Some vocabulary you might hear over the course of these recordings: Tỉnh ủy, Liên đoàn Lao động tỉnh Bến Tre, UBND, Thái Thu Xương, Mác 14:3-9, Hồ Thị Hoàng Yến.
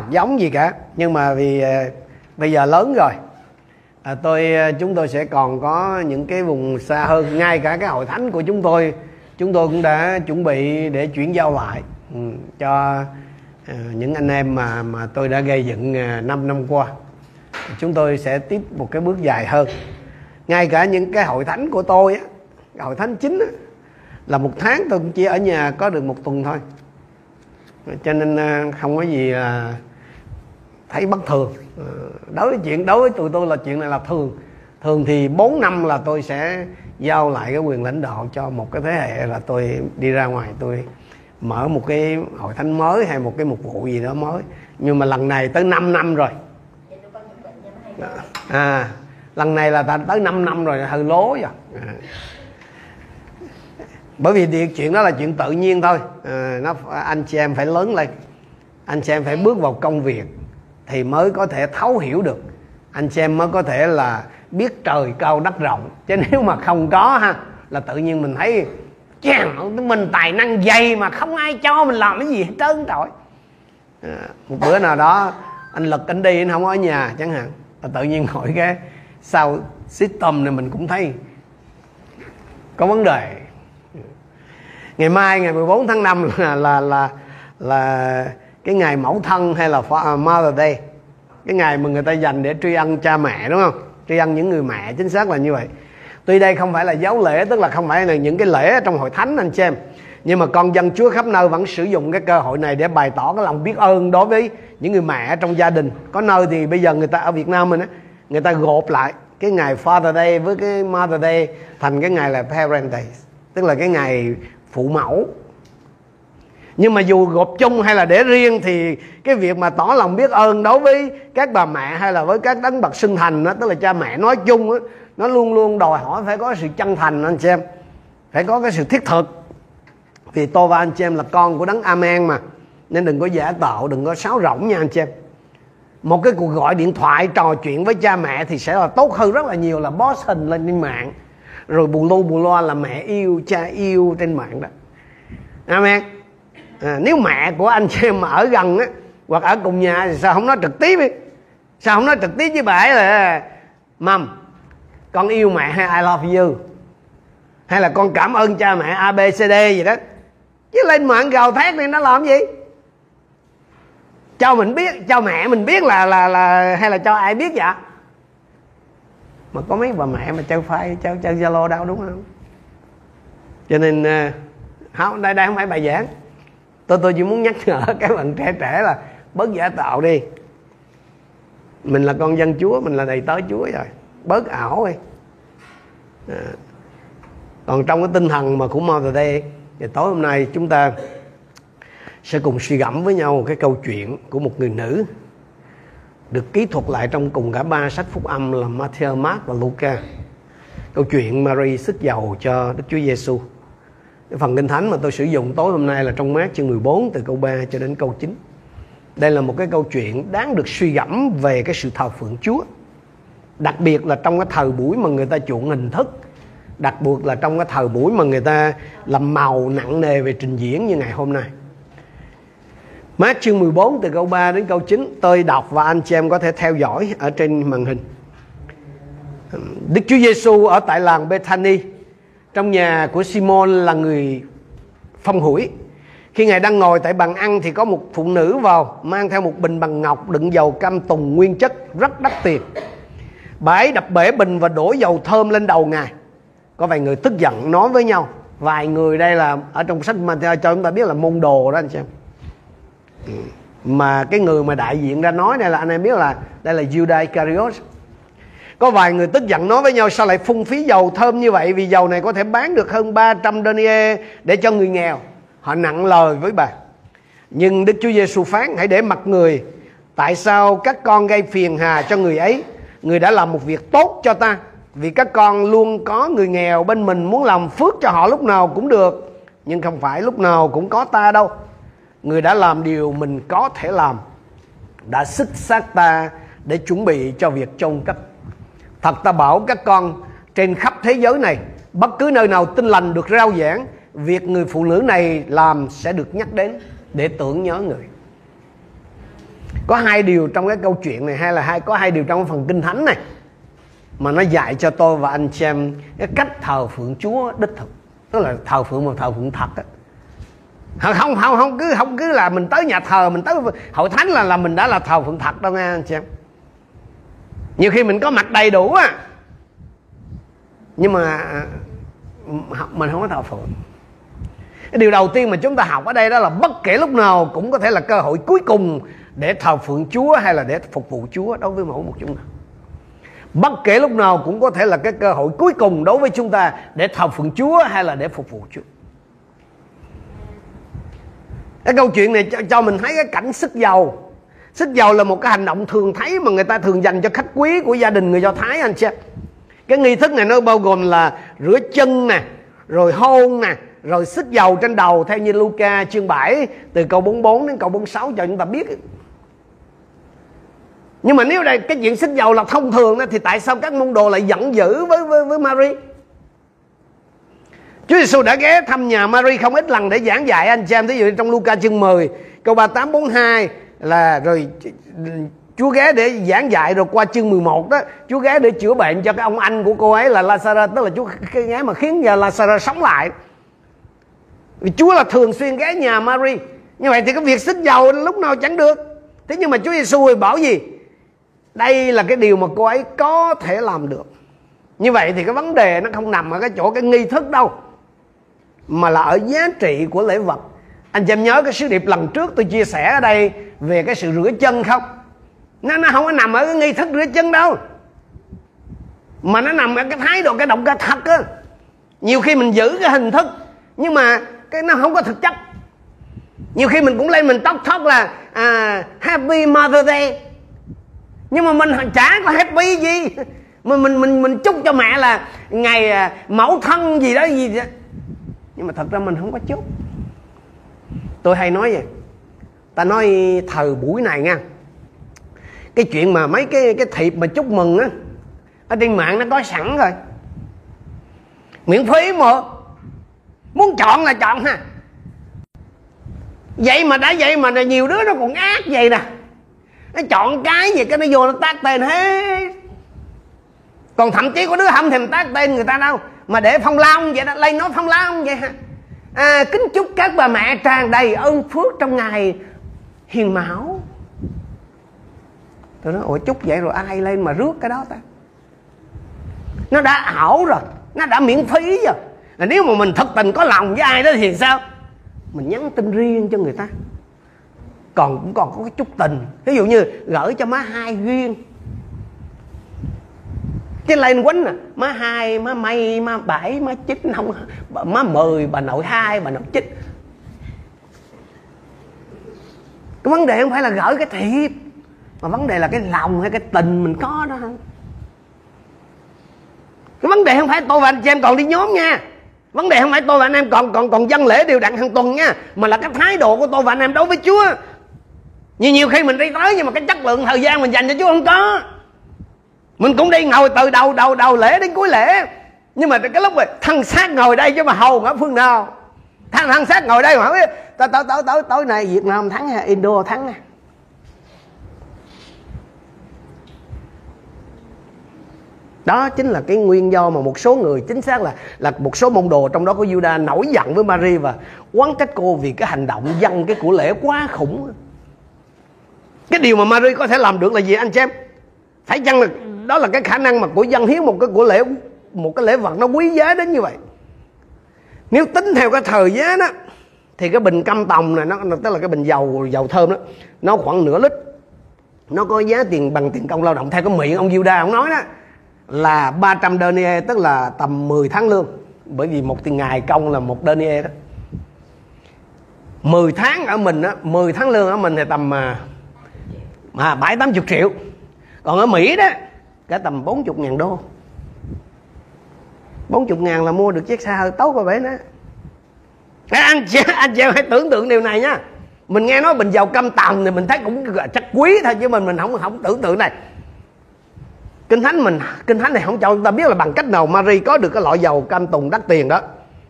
hạt giống gì cả. Nhưng mà vì bây giờ lớn rồi, chúng tôi sẽ còn có những cái vùng xa hơn. Ngay cả cái hội thánh của chúng tôi cũng đã chuẩn bị để chuyển giao lại cho những anh em mà tôi đã gây dựng 5 năm qua. Chúng tôi sẽ tiếp một cái bước dài hơn. Ngay cả những cái hội thánh của tôi á, hội thánh chính á, là một tháng tôi cũng chỉ ở nhà có được một tuần thôi, cho nên không có gì thấy bất thường. Đối với tụi tôi là chuyện này là thường. Thường thì 4 năm là tôi sẽ giao lại cái quyền lãnh đạo cho một cái thế hệ, là tôi đi ra ngoài tôi mở một cái hội thánh mới hay một cái mục vụ gì đó mới. Nhưng mà lần này tới 5 năm rồi. Lần này là tới 5 năm rồi, hơi lố rồi. Bởi vì chuyện đó là chuyện tự nhiên thôi. Anh chị em phải lớn lên, anh chị em phải bước vào công việc thì mới có thể thấu hiểu được, anh chị em mới có thể là biết trời cao đất rộng. Chứ nếu mà không có ha, là tự nhiên mình thấy chàng mình tài năng dày mà không ai cho mình làm cái gì hết trơn trọi. Một bữa nào đó anh Lực anh đi, anh không ở nhà chẳng hạn, và tự nhiên hỏi cái sao system này mình cũng thấy có vấn đề. Ngày mai ngày 14 tháng 5 là cái ngày mẫu thân hay là Mother Day, cái ngày mà người ta dành để tri ân cha mẹ, đúng không? Tri ân những người mẹ, chính xác là như vậy. Tuy đây không phải là giáo lễ, tức là không phải là những cái lễ trong hội thánh anh chị em, nhưng mà con dân Chúa khắp nơi vẫn sử dụng cái cơ hội này để bày tỏ cái lòng biết ơn đối với những người mẹ trong gia đình. Có nơi thì bây giờ người ta ở Việt Nam mình á, người ta gộp lại cái ngày Father Day với cái Mother Day thành cái ngày là Parent Day, tức là cái ngày phụ mẫu. Nhưng mà dù gộp chung hay là để riêng thì cái việc mà tỏ lòng biết ơn đối với các bà mẹ hay là với các đấng bậc sinh thành đó, tức là cha mẹ nói chung đó, nó luôn luôn đòi hỏi phải có sự chân thành anh chị em, phải có cái sự thiết thực. Vì tôi và anh chị em là con của đấng Amen mà, nên đừng có giả tạo, đừng có sáo rỗng nha anh chị em. Một cái cuộc gọi điện thoại trò chuyện với cha mẹ thì sẽ là tốt hơn rất là nhiều là boss hình lên trên mạng, rồi bù loa là mẹ yêu cha yêu trên mạng đó. Amen. Nếu mẹ của anh chị em mà ở gần á, hoặc ở cùng nhà thì sao không nói trực tiếp đi? Sao không nói trực tiếp với bà ấy là Mom, con yêu mẹ, hay I love you, hay là con cảm ơn cha mẹ ABCD gì đó. Chứ lên mạng gào thét này nó làm gì? Cho mình biết, cho mẹ mình biết là hay là cho ai biết vậy? Mà có mấy bà mẹ mà chơi phai, chơi Zalo đâu, đúng không? Cho nên không, đây không phải bài giảng. Tôi chỉ muốn nhắc nhở các bạn trẻ là bớt giả tạo đi. Mình là con dân Chúa, mình là đầy tớ Chúa rồi, bớt ảo đi. Còn trong cái tinh thần mà của Mother Day thì tối hôm nay chúng ta sẽ cùng suy gẫm với nhau một cái câu chuyện của một người nữ được kỹ thuật lại trong cùng cả 3 sách phúc âm là Matthew, Mác và Luca. Câu chuyện Mary xức dầu cho Đức Chúa Giêsu. Cái phần kinh thánh mà tôi sử dụng tối hôm nay là trong Mác chương 14 từ câu 3 cho đến câu 9. Đây là một cái câu chuyện đáng được suy gẫm về cái sự thờ phượng Chúa, đặc biệt là trong cái thời buổi mà người ta chuộng hình thức, đặc biệt là trong cái thời buổi mà người ta làm màu nặng nề về trình diễn như ngày hôm nay. Mác chương 14 từ câu 3 đến câu 9, tôi đọc và anh chị em có thể theo dõi ở trên màn hình. Đức Chúa Giêsu ở tại làng Bethany, trong nhà của Simon là người phong hủi. Khi Ngài đang ngồi tại bàn ăn thì có một phụ nữ vào, mang theo một bình bằng ngọc đựng dầu cam tùng nguyên chất rất đắt tiền. Bà ấy đập bể bình và đổ dầu thơm lên đầu Ngài. Có vài người tức giận nói với nhau. Vài người đây là ở trong sách mà cho chúng ta biết là môn đồ đó anh xem. Mà cái người mà đại diện ra nói đây là anh em biết là đây là Judas Iscariot. Có vài người tức giận nói với nhau, sao lại phung phí dầu thơm như vậy, vì dầu này có thể bán được hơn 300 đơ-ni-ê để cho người nghèo. Họ nặng lời với bà. Nhưng Đức Chúa Giêsu phán, hãy để mặt người. Tại sao các con gây phiền hà cho người ấy? Người đã làm một việc tốt cho ta, vì các con luôn có người nghèo bên mình, muốn làm phước cho họ lúc nào cũng được, nhưng không phải lúc nào cũng có ta đâu. Người đã làm điều mình có thể làm, đã xích xác ta để chuẩn bị cho việc chôn cất. Thật ta bảo các con, trên khắp thế giới này, bất cứ nơi nào tin lành được rao giảng, việc người phụ nữ này làm sẽ được nhắc đến để tưởng nhớ người. Có hai điều trong cái câu chuyện này, hay là có hai điều trong phần Kinh Thánh này mà nó dạy cho tôi và anh chị em cái cách thờ phượng Chúa đích thực, tức là thờ phượng mà thờ phượng thật á. Không cứ là mình tới nhà thờ, mình tới hội thánh là mình đã là thờ phượng thật đâu nha anh chị em. Nhiều khi mình có mặt đầy đủ á, nhưng mà mình không có thờ phượng. Cái điều đầu tiên mà chúng ta học ở đây đó là bất kể lúc nào cũng có thể là cơ hội cuối cùng để thờ phượng Chúa hay là để phục vụ Chúa đối với mỗi một chúng ta. Bất kể lúc nào cũng có thể là cái cơ hội cuối cùng đối với chúng ta để thờ phượng Chúa hay là để phục vụ Chúa. Cái câu chuyện này cho mình thấy cái cảnh sức dầu. Sức dầu là một cái hành động thường thấy mà người ta thường dành cho khách quý của gia đình người Do Thái anh chị. Cái nghi thức này nó bao gồm là rửa chân nè, rồi hôn nè, rồi xức dầu trên đầu theo như Luca chương 7 từ câu 44 đến câu 46 cho chúng ta biết. Nhưng mà nếu đây cái chuyện xức dầu là thông thường thì tại sao các môn đồ lại giận dữ với Mary? Chúa Giêsu đã ghé thăm nhà Mary không ít lần để giảng dạy anh chị em. Ví dụ trong Luca chương 10 câu 38-42 là rồi Chúa ghé để giảng dạy, rồi qua chương 11 đó Chúa ghé để chữa bệnh cho cái ông anh của cô ấy là Lazarus, tức là Chúa cái ghé mà khiến giờ Lazarus sống lại. Vì Chúa là thường xuyên ghé nhà Mary. Như vậy thì cái việc xích dầu lúc nào chẳng được. Thế nhưng mà Chúa Giêsu thì bảo gì? Đây là cái điều mà cô ấy có thể làm được. Như vậy thì cái vấn đề nó không nằm ở cái chỗ cái nghi thức đâu, mà là ở giá trị của lễ vật. Anh chị em nhớ cái sứ điệp lần trước tôi chia sẻ ở đây về cái sự rửa chân không? Nó không có nằm ở cái nghi thức rửa chân đâu, mà nó nằm ở cái thái độ, cái động cơ thật á. Nhiều khi mình giữ cái hình thức nhưng mà cái nó không có thực chất. Nhiều khi mình cũng lên mình talk là Happy Mother's Day, nhưng mà mình chả có happy gì. Mình chúc cho mẹ là ngày mẫu thân gì đó, nhưng mà thật ra mình không có chúc. Tôi hay nói vậy, ta nói thời buổi này nha, cái chuyện mà mấy cái thiệp mà chúc mừng á ở trên mạng nó có sẵn rồi, miễn phí mà. Muốn chọn là chọn ha. Vậy mà nhiều đứa nó còn ác vậy nè. Nó chọn cái gì cái nó vô nó tag tên hết. Còn thậm chí có đứa không thèm tag tên người ta đâu, mà để phong lao vậy đó, lấy nói phong lao vậy ha. Kính chúc các bà mẹ tràn đầy ơn phước trong ngày hiền mẫu. Tôi nói ủa chúc vậy rồi ai lên mà rước cái đó ta? Nó đã ảo rồi, nó đã miễn phí rồi. Là nếu mà mình thật tình có lòng với ai đó thì sao? Mình nhắn tin riêng cho người ta. Còn có cái chút tình. Ví dụ như gửi cho má hai Duyên, cái lên quánh nè, má hai, má mây, má bảy, má chín, không, má mười, bà nội hai, bà nội chín. Cái vấn đề không phải là gửi cái thiệp, mà vấn đề là cái lòng hay cái tình mình có đó không? Cái vấn đề không phải tôi và anh chị em còn đi nhóm nha, vấn đề không phải tôi và anh em còn dân lễ đều đặn hàng tuần nha, mà là cái thái độ của tôi và anh em đối với Chúa. Nhiều khi mình đi tới nhưng mà cái chất lượng thời gian mình dành cho Chúa không có. Mình cũng đi ngồi từ đầu lễ đến cuối lễ, nhưng mà cái lúc mà thân xác ngồi đây chứ mà hầu ở phương nào. Thân xác ngồi đây mà hỏi tối nay Việt Nam thắng hay Indo thắng nè. Đó chính là cái nguyên do mà một số người, chính xác là một số môn đồ trong đó có Judas, nổi giận với Mary và oán trách cô vì cái hành động dâng cái của lễ quá khủng. Cái điều mà Mary có thể làm được là gì anh chị em? Phải chăng là đó là cái khả năng mà của dâng hiến một cái của lễ, một cái lễ vật nó quý giá đến như vậy. Nếu tính theo cái thời giá đó thì cái bình cam tòng này, nó tức là cái bình dầu thơm đó, nó khoảng nửa lít, nó có giá tiền bằng tiền công lao động. Theo cái miệng ông Judas ông nói đó là 300 denier, tức là tầm 10 tháng lương, bởi vì một tiền ngày công là 1 denier đó. 10 tháng ở mình á, 10 tháng lương ở mình thì tầm 7-80 triệu. Còn ở Mỹ đó cả tầm 40.000 đô. 40.000 là mua được chiếc xe hơi tốt coi vậy đó. Anh chị hãy tưởng tượng điều này nha. Mình nghe nói bình dầu cam tầm thì mình thấy cũng chắc quý thôi, chứ mình không tưởng tượng này. Kinh thánh này không cho người ta biết là bằng cách nào Mary có được cái loại dầu cam tùng đắt tiền đó.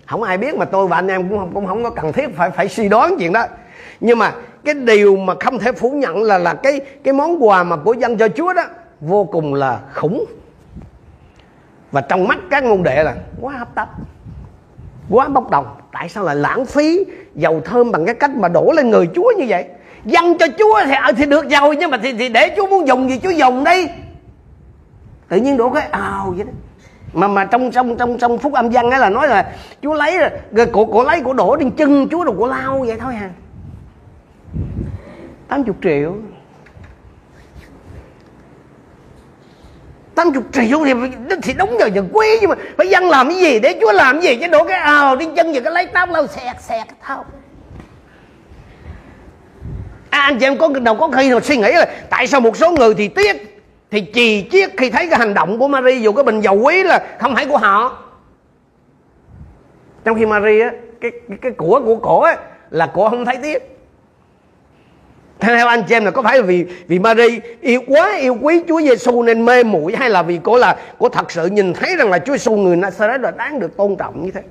Không ai biết, mà tôi và anh em cũng không có cần thiết phải suy đoán chuyện đó. Nhưng mà cái điều mà không thể phủ nhận là cái món quà mà của dân cho Chúa đó vô cùng là khủng. Và trong mắt các môn đệ là quá hấp tấp, quá bốc đồng. Tại sao lại lãng phí dầu thơm bằng cái cách mà đổ lên người Chúa như vậy? Dân cho Chúa thì được dầu, nhưng mà thì để Chúa muốn dùng gì Chúa dùng đi. Tự nhiên đổ cái ào vậy đó. Mà trong phúc âm văn ấy là nói là Chúa lấy rồi cổ lấy cổ đổ trên chân Chúa rồi cổ lao vậy thôi à. 80 triệu. 80 triệu thì đúng rồi, giờ quý, nhưng mà phải dân làm cái gì để Chúa làm cái gì, chứ đổ cái ào trên chân rồi cái lấy tóc lau xẹt thôi. Anh chị em có khi nào suy nghĩ là tại sao một số người thì tiếc, thì chì chiết khi thấy cái hành động của Mary, dù cái bình dầu quý là không phải của họ, trong khi Mary á, cái của cổ á, là cổ không thấy tiếc. Theo anh chị em là có phải là vì Mary yêu quý Chúa Giêsu nên mê muội, hay là vì cổ thật sự nhìn thấy rằng là Chúa Giêsu người Nazareth là đáng được tôn trọng như thế?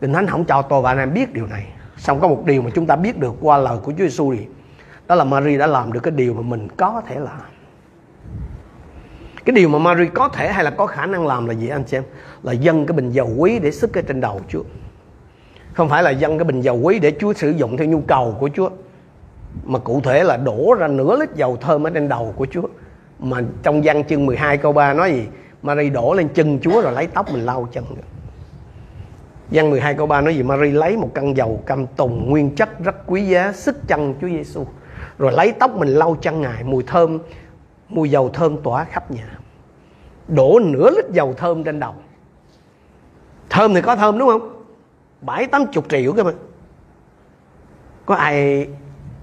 Đừng nói không cho tôi và anh em biết điều này. Xong có một điều mà chúng ta biết được qua lời của Chúa Giêsu thì đó là Mary đã làm được cái điều mà mình có thể làm. Cái điều mà Mary có thể hay là có khả năng làm là gì anh chị em? Là dâng cái bình dầu quý để xức ở trên đầu Chúa. Không phải là dâng cái bình dầu quý để Chúa sử dụng theo nhu cầu của Chúa, mà cụ thể là đổ ra nửa lít dầu thơm ở trên đầu của Chúa. Mà trong Giăng chương 12 câu 3 nói gì? Mary đổ lên chân Chúa rồi lấy tóc mình lau chân. Giăng 12 câu 3 nói gì? Mary lấy một căn dầu cam tùng nguyên chất rất quý giá xức chân Chúa Giêsu, rồi lấy tóc mình lau chân Ngài, mùi dầu thơm tỏa khắp nhà. Đổ nửa lít dầu thơm trên đầu. Thơm thì có thơm đúng không? 70-80 triệu cơ mà. Có ai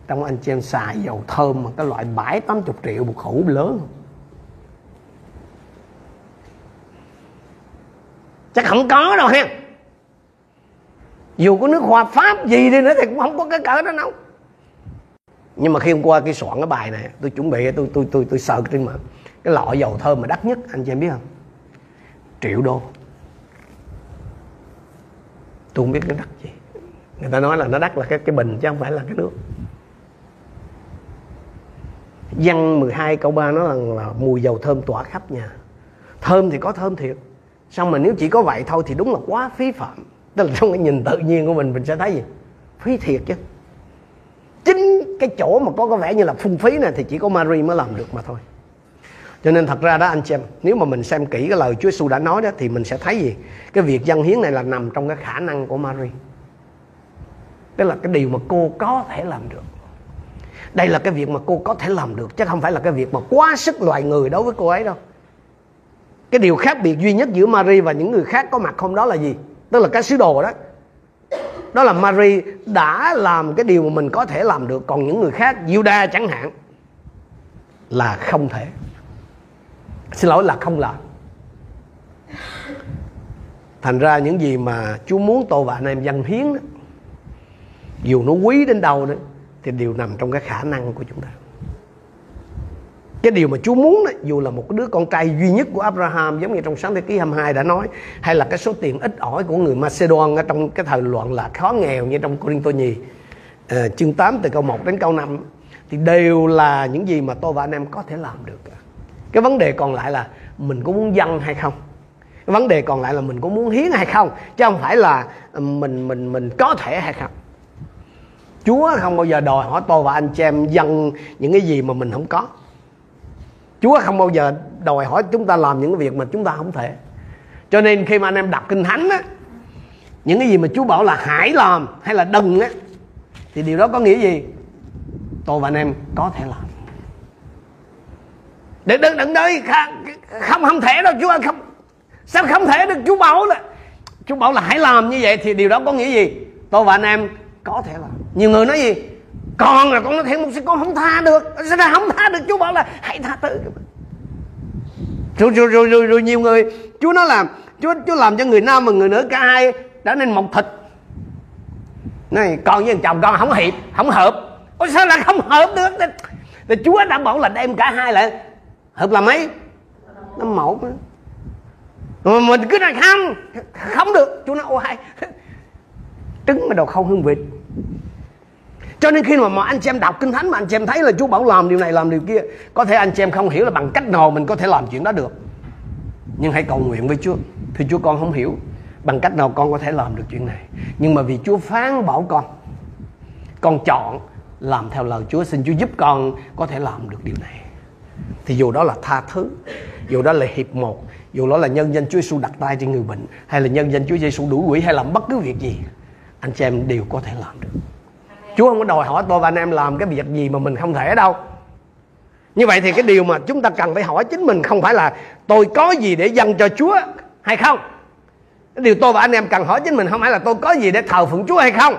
trong anh chị em xài dầu thơm mà cái loại 70-80 triệu một khẩu lớn không? Chắc không có đâu ha. Dù có nước hoa Pháp gì đi nữa thì cũng không có cái cỡ đó đâu. Nhưng mà khi hôm qua cái soạn cái bài này, tôi chuẩn bị tôi sợ trên mà cái lọ dầu thơm mà đắt nhất anh chị em biết không? $1 triệu. Tôi không biết nó đắt gì. Người ta nói là nó đắt là cái bình chứ không phải là cái nước. Giăng 12 câu 3 nói rằng là mùi dầu thơm tỏa khắp nhà. Thơm thì có thơm thiệt. Xong mà nếu chỉ có vậy thôi thì đúng là quá phí phạm. Tức là trong cái nhìn tự nhiên của mình sẽ thấy gì? Phí thiệt chứ. Chính cái chỗ mà có vẻ như là phung phí này thì chỉ có Mary mới làm được mà thôi. Cho nên thật ra đó anh chị em, nếu mà mình xem kỹ cái lời Chúa Giêsu đã nói đó thì mình sẽ thấy gì? Cái việc dâng hiến này là nằm trong cái khả năng của Mary. Tức là cái điều mà cô có thể làm được. Đây là cái việc mà cô có thể làm được, chứ không phải là cái việc mà quá sức loài người đối với cô ấy đâu. Cái điều khác biệt duy nhất giữa Mary và những người khác có mặt hôm đó là gì? Tức là các sứ đồ đó. Đó là Mary đã làm cái điều mà mình có thể làm được. Còn những người khác, Giuđa chẳng hạn, là không thể. Xin lỗi, là không làm. Thành ra những gì mà Chúa muốn tôi và anh em dâng hiến đó, dù nó quý đến đâu đó, thì điều nằm trong cái khả năng của chúng ta. Cái điều mà Chúa muốn đó, dù là một đứa con trai duy nhất của Abraham, giống như trong Sáng Thế Ký 22 đã nói, hay là cái số tiền ít ỏi của người Macedon ở trong cái thời loạn lạc khó nghèo như trong Cô-rinh-tô Nhì chương 8 từ câu 1 đến câu 5, thì đều là những gì mà tôi và anh em có thể làm được. Cái vấn đề còn lại là mình có muốn dâng hay không. Cái vấn đề còn lại là mình có muốn hiến hay không, chứ không phải là mình có thể hay không. Chúa không bao giờ đòi hỏi tôi và anh chị em dâng những cái gì mà mình không có. Chúa không bao giờ đòi hỏi chúng ta làm những cái việc mà chúng ta không thể. Cho nên khi mà anh em đọc Kinh Thánh á, những cái gì mà Chúa bảo là hãy làm hay là đừng á, thì điều đó có nghĩa gì? Tôi và anh em có thể làm. Đừng đấy, không thể đâu Chúa, không. Sao không thể được? Chúa bảo là hãy làm như vậy thì điều đó có nghĩa gì? Tôi và anh em có thể làm. Nhiều người nói gì? Con là con nó thiện một sự con không tha được. Sao là không tha được? Chúa bảo là hãy tha thứ. Rồi nhiều người Chúa nói làm, Chúa làm cho người nam và người nữ cả hai đã nên một thịt này, con với chồng con không hợp. Ôi sao là không hợp được? Thì Chúa đã bảo là đem cả hai lại hợp là mấy? Nó một. Mình cứ nói không được. Chúa nói ô hai trứng mà đầu không hương vịt. Cho nên khi mà anh chị em đọc Kinh Thánh mà anh chị em thấy là Chúa bảo làm điều này làm điều kia, có thể anh chị em không hiểu là bằng cách nào mình có thể làm chuyện đó được, nhưng hãy cầu nguyện với Chúa. Thì Chúa, con không hiểu bằng cách nào con có thể làm được chuyện này, nhưng mà vì Chúa phán bảo con chọn làm theo lời Chúa. Xin Chúa giúp con có thể làm được điều này. Thì dù đó là tha thứ, dù đó là hiệp một, dù đó là nhân danh Chúa Giêsu đặt tay trên người bệnh, hay là nhân danh Chúa Giêsu đuổi quỷ, hay làm bất cứ việc gì, anh chị em đều có thể làm được. Chúa không có đòi hỏi tôi và anh em làm cái việc gì mà mình không thể đâu. Như vậy thì cái điều mà chúng ta cần phải hỏi chính mình không phải là tôi có gì để dâng cho Chúa hay không. Cái điều tôi và anh em cần hỏi chính mình không phải là tôi có gì để thờ phượng Chúa hay không,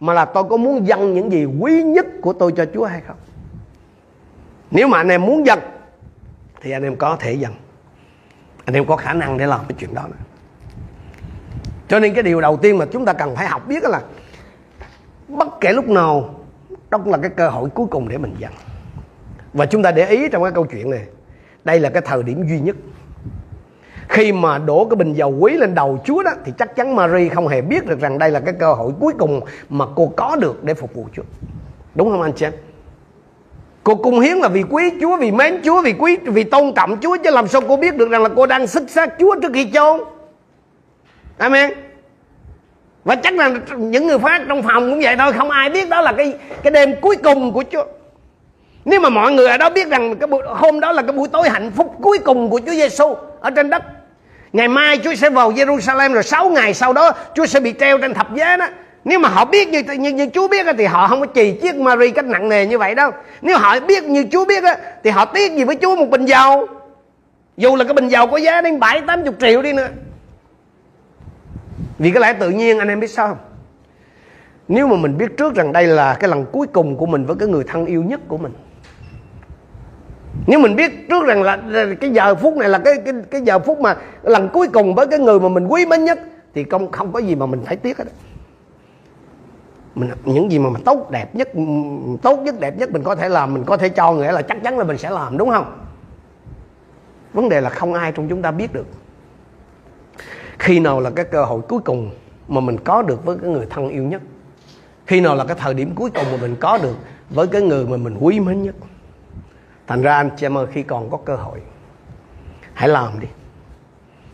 mà là tôi có muốn dâng những gì quý nhất của tôi cho Chúa hay không. Nếu mà anh em muốn dâng thì anh em có thể dâng, anh em có khả năng để làm cái chuyện đó nữa. Cho nên cái điều đầu tiên mà chúng ta cần phải học biết là bất kể lúc nào đó cũng là cái cơ hội cuối cùng để mình dâng. Và chúng ta để ý trong cái câu chuyện này, đây là cái thời điểm duy nhất khi mà đổ cái bình dầu quý lên đầu Chúa đó, thì chắc chắn Mary không hề biết được rằng đây là cái cơ hội cuối cùng mà cô có được để phục vụ Chúa. Đúng không anh chị em? Cô cung hiến là vì quý Chúa, vì mến Chúa, vì tôn trọng Chúa, chứ làm sao cô biết được rằng là cô đang xích xác Chúa trước khi chôn. Amen. Và chắc là những người Pháp trong phòng cũng vậy thôi, không ai biết đó là cái đêm cuối cùng của Chúa. Nếu mà mọi người ở đó biết rằng hôm đó là cái buổi tối hạnh phúc cuối cùng của Chúa Giêsu ở trên đất, ngày mai Chúa sẽ vào Jerusalem, rồi 6 ngày sau đó Chúa sẽ bị treo trên thập giá đó, nếu mà họ biết như Chúa biết thì họ không có chì chiết Mary cách nặng nề như vậy đâu. Nếu họ biết như Chúa biết thì họ tiếc gì với Chúa một bình dầu, dù là cái bình dầu có giá đến 70-80 triệu đi nữa. Vì cái lẽ tự nhiên, anh em biết sao không? Nếu mà mình biết trước rằng đây là cái lần cuối cùng của mình với cái người thân yêu nhất của mình, nếu mình biết trước rằng là cái giờ phút này là cái giờ phút mà lần cuối cùng với cái người mà mình quý mến nhất, thì không có gì mà mình phải tiếc hết. Những gì mà tốt nhất đẹp nhất mình có thể làm, mình có thể cho người là chắc chắn là mình sẽ làm, đúng không? Vấn đề là không ai trong chúng ta biết được khi nào là cái cơ hội cuối cùng mà mình có được với cái người thân yêu nhất, khi nào là cái thời điểm cuối cùng mà mình có được với cái người mà mình quý mến nhất. Thành ra anh chị em ơi, khi còn có cơ hội, hãy làm đi,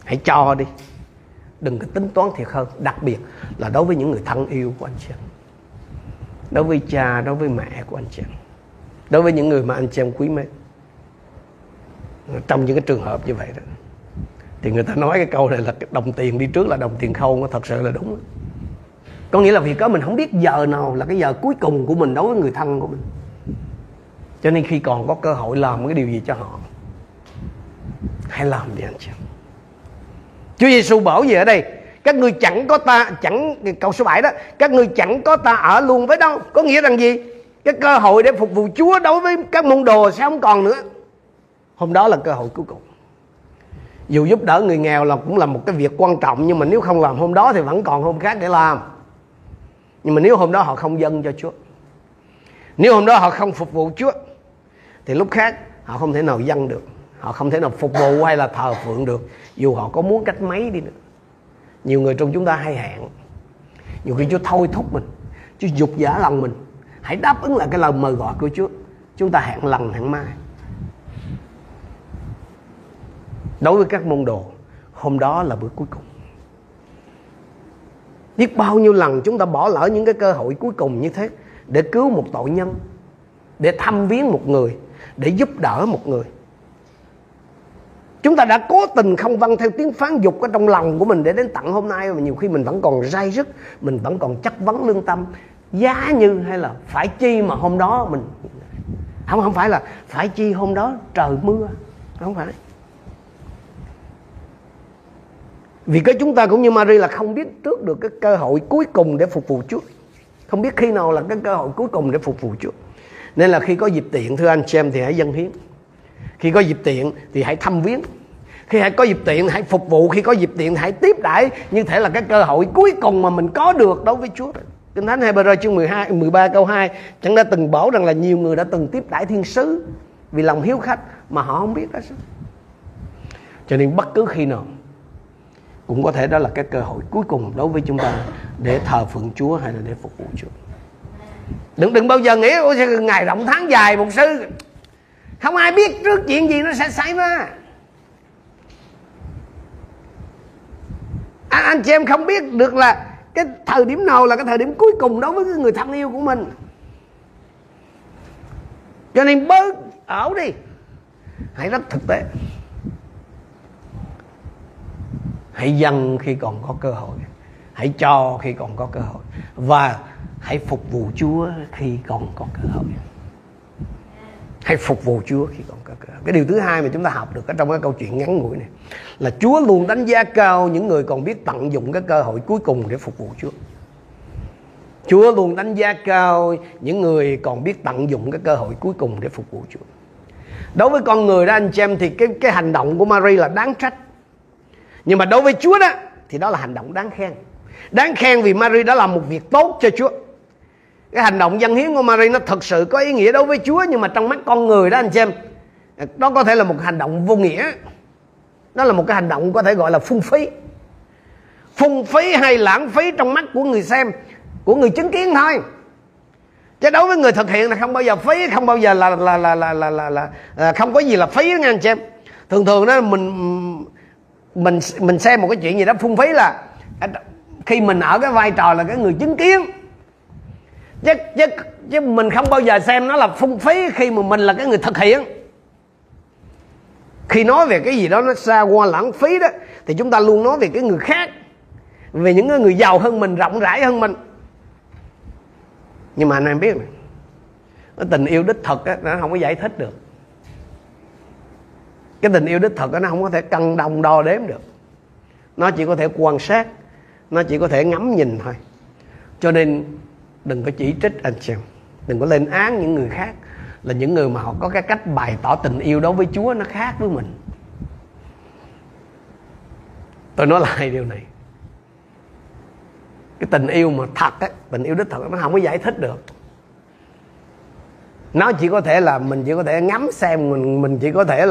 hãy cho đi, đừng có tính toán thiệt hơn. Đặc biệt là đối với những người thân yêu của anh chị em, đối với cha, đối với mẹ của anh chị em, đối với những người mà anh chị em quý mến. Trong những cái trường hợp như vậy đó, thì người ta nói cái câu này là đồng tiền đi trước là đồng tiền khôn, thật sự là đúng. Có nghĩa là vì có mình không biết giờ nào là cái giờ cuối cùng của mình đối với người thân của mình, cho nên khi còn có cơ hội làm cái điều gì cho họ, hãy làm đi anh chị. Chúa Giêsu bảo gì ở đây? Các ngươi chẳng có ta, câu số 7 đó, các ngươi chẳng có ta ở luôn với đâu. Có nghĩa rằng gì? Cái cơ hội để phục vụ Chúa đối với các môn đồ sẽ không còn nữa. Hôm đó là cơ hội cuối cùng. Dù giúp đỡ người nghèo là cũng là một cái việc quan trọng, nhưng mà nếu không làm hôm đó thì vẫn còn hôm khác để làm. Nhưng mà nếu hôm đó họ không dâng cho Chúa, nếu hôm đó họ không phục vụ Chúa, thì lúc khác họ không thể nào dâng được, họ không thể nào phục vụ hay là thờ phượng được, dù họ có muốn cách mấy đi nữa. Nhiều người trong chúng ta hay hẹn, nhiều khi Chúa thôi thúc mình, Chúa dục dã lòng mình, hãy đáp ứng lại cái lời mời gọi của Chúa. Chúng ta hẹn lần hẹn mai. Đối với các môn đồ, hôm đó là bữa cuối cùng. Biết bao nhiêu lần chúng ta bỏ lỡ những cái cơ hội cuối cùng như thế, để cứu một tội nhân, để thăm viếng một người, để giúp đỡ một người. Chúng ta đã cố tình không vâng theo tiếng phán dục ở trong lòng của mình để đến tận hôm nay, mà nhiều khi mình vẫn còn day dứt, mình vẫn còn chất vấn lương tâm, giá như hay là phải chi mà hôm đó mình không phải là phải chi hôm đó trời mưa, không phải. Vì cái chúng ta cũng như Mary là không biết trước được cái cơ hội cuối cùng để phục vụ Chúa, không biết khi nào là cái cơ hội cuối cùng để phục vụ Chúa. Nên là khi có dịp tiện, thưa anh chị em, thì hãy dâng hiến. Khi có dịp tiện thì hãy thăm viếng. Khi có dịp tiện hãy phục vụ. Khi có dịp tiện hãy tiếp đãi, như thể là cái cơ hội cuối cùng mà mình có được đối với Chúa. Kinh Thánh Hebrew chương 13 câu 2 chẳng đã từng bảo rằng là nhiều người đã từng tiếp đãi thiên sứ vì lòng hiếu khách mà họ không biết đó. Cho nên bất cứ khi nào cũng có thể đó là cái cơ hội cuối cùng đối với chúng ta để thờ phượng Chúa hay là để phục vụ Chúa. Đừng bao giờ nghĩ ngày rộng tháng dài mục sư. Không ai biết trước chuyện gì nó sẽ xảy ra. Anh chị em không biết được là cái thời điểm nào là cái thời điểm cuối cùng đối với cái người thân yêu của mình. Cho nên bớt ảo đi, hãy rất thực tế, hãy dâng khi còn có cơ hội, hãy cho khi còn có cơ hội, và hãy phục vụ Chúa khi còn có cơ hội. Hãy phục vụ Chúa khi còn có cơ hội. Cái điều thứ hai mà chúng ta học được ở trong cái câu chuyện ngắn ngủi này là Chúa luôn đánh giá cao những người còn biết tận dụng cái cơ hội cuối cùng để phục vụ Chúa. Chúa luôn đánh giá cao những người còn biết tận dụng cái cơ hội cuối cùng để phục vụ Chúa. Đối với con người đó anh chị em thì cái hành động của Mary là đáng trách. Nhưng mà đối với Chúa đó thì đó là hành động đáng khen. Đáng khen vì Mary đã làm một việc tốt cho Chúa. Cái hành động dâng hiến của Mary nó thật sự có ý nghĩa đối với Chúa. Nhưng mà trong mắt con người đó anh chị em, đó có thể là một hành động vô nghĩa. Đó là một cái hành động có thể gọi là phung phí. Phung phí hay lãng phí trong mắt của người xem, của người chứng kiến thôi. Chứ đối với người thực hiện là không bao giờ phí. Không bao giờ là không có gì là phí nha anh chị em. Thường thường đó mình xem một cái chuyện gì đó phung phí là khi mình ở cái vai trò là cái người chứng kiến. Chứ mình không bao giờ xem nó là phung phí khi mà mình là cái người thực hiện. Khi nói về cái gì đó nó xa qua lãng phí đó thì chúng ta luôn nói về cái người khác, về những người giàu hơn mình, rộng rãi hơn mình. Nhưng mà anh em biết cái tình yêu đích thực đó, nó không có giải thích được. Cái tình yêu đích thực đó, nó không có thể cân đồng đo đếm được. Nó chỉ có thể quan sát, nó chỉ có thể ngắm nhìn thôi. Cho nên đừng có chỉ trích anh chị, đừng có lên án những người khác là những người mà họ có cái cách bày tỏ tình yêu đối với Chúa nó khác với mình. Tôi nói lại điều này, cái tình yêu mà thật á, tình yêu đích thực nó không có giải thích được. Nó chỉ có thể là mình chỉ có thể ngắm xem, mình chỉ có thể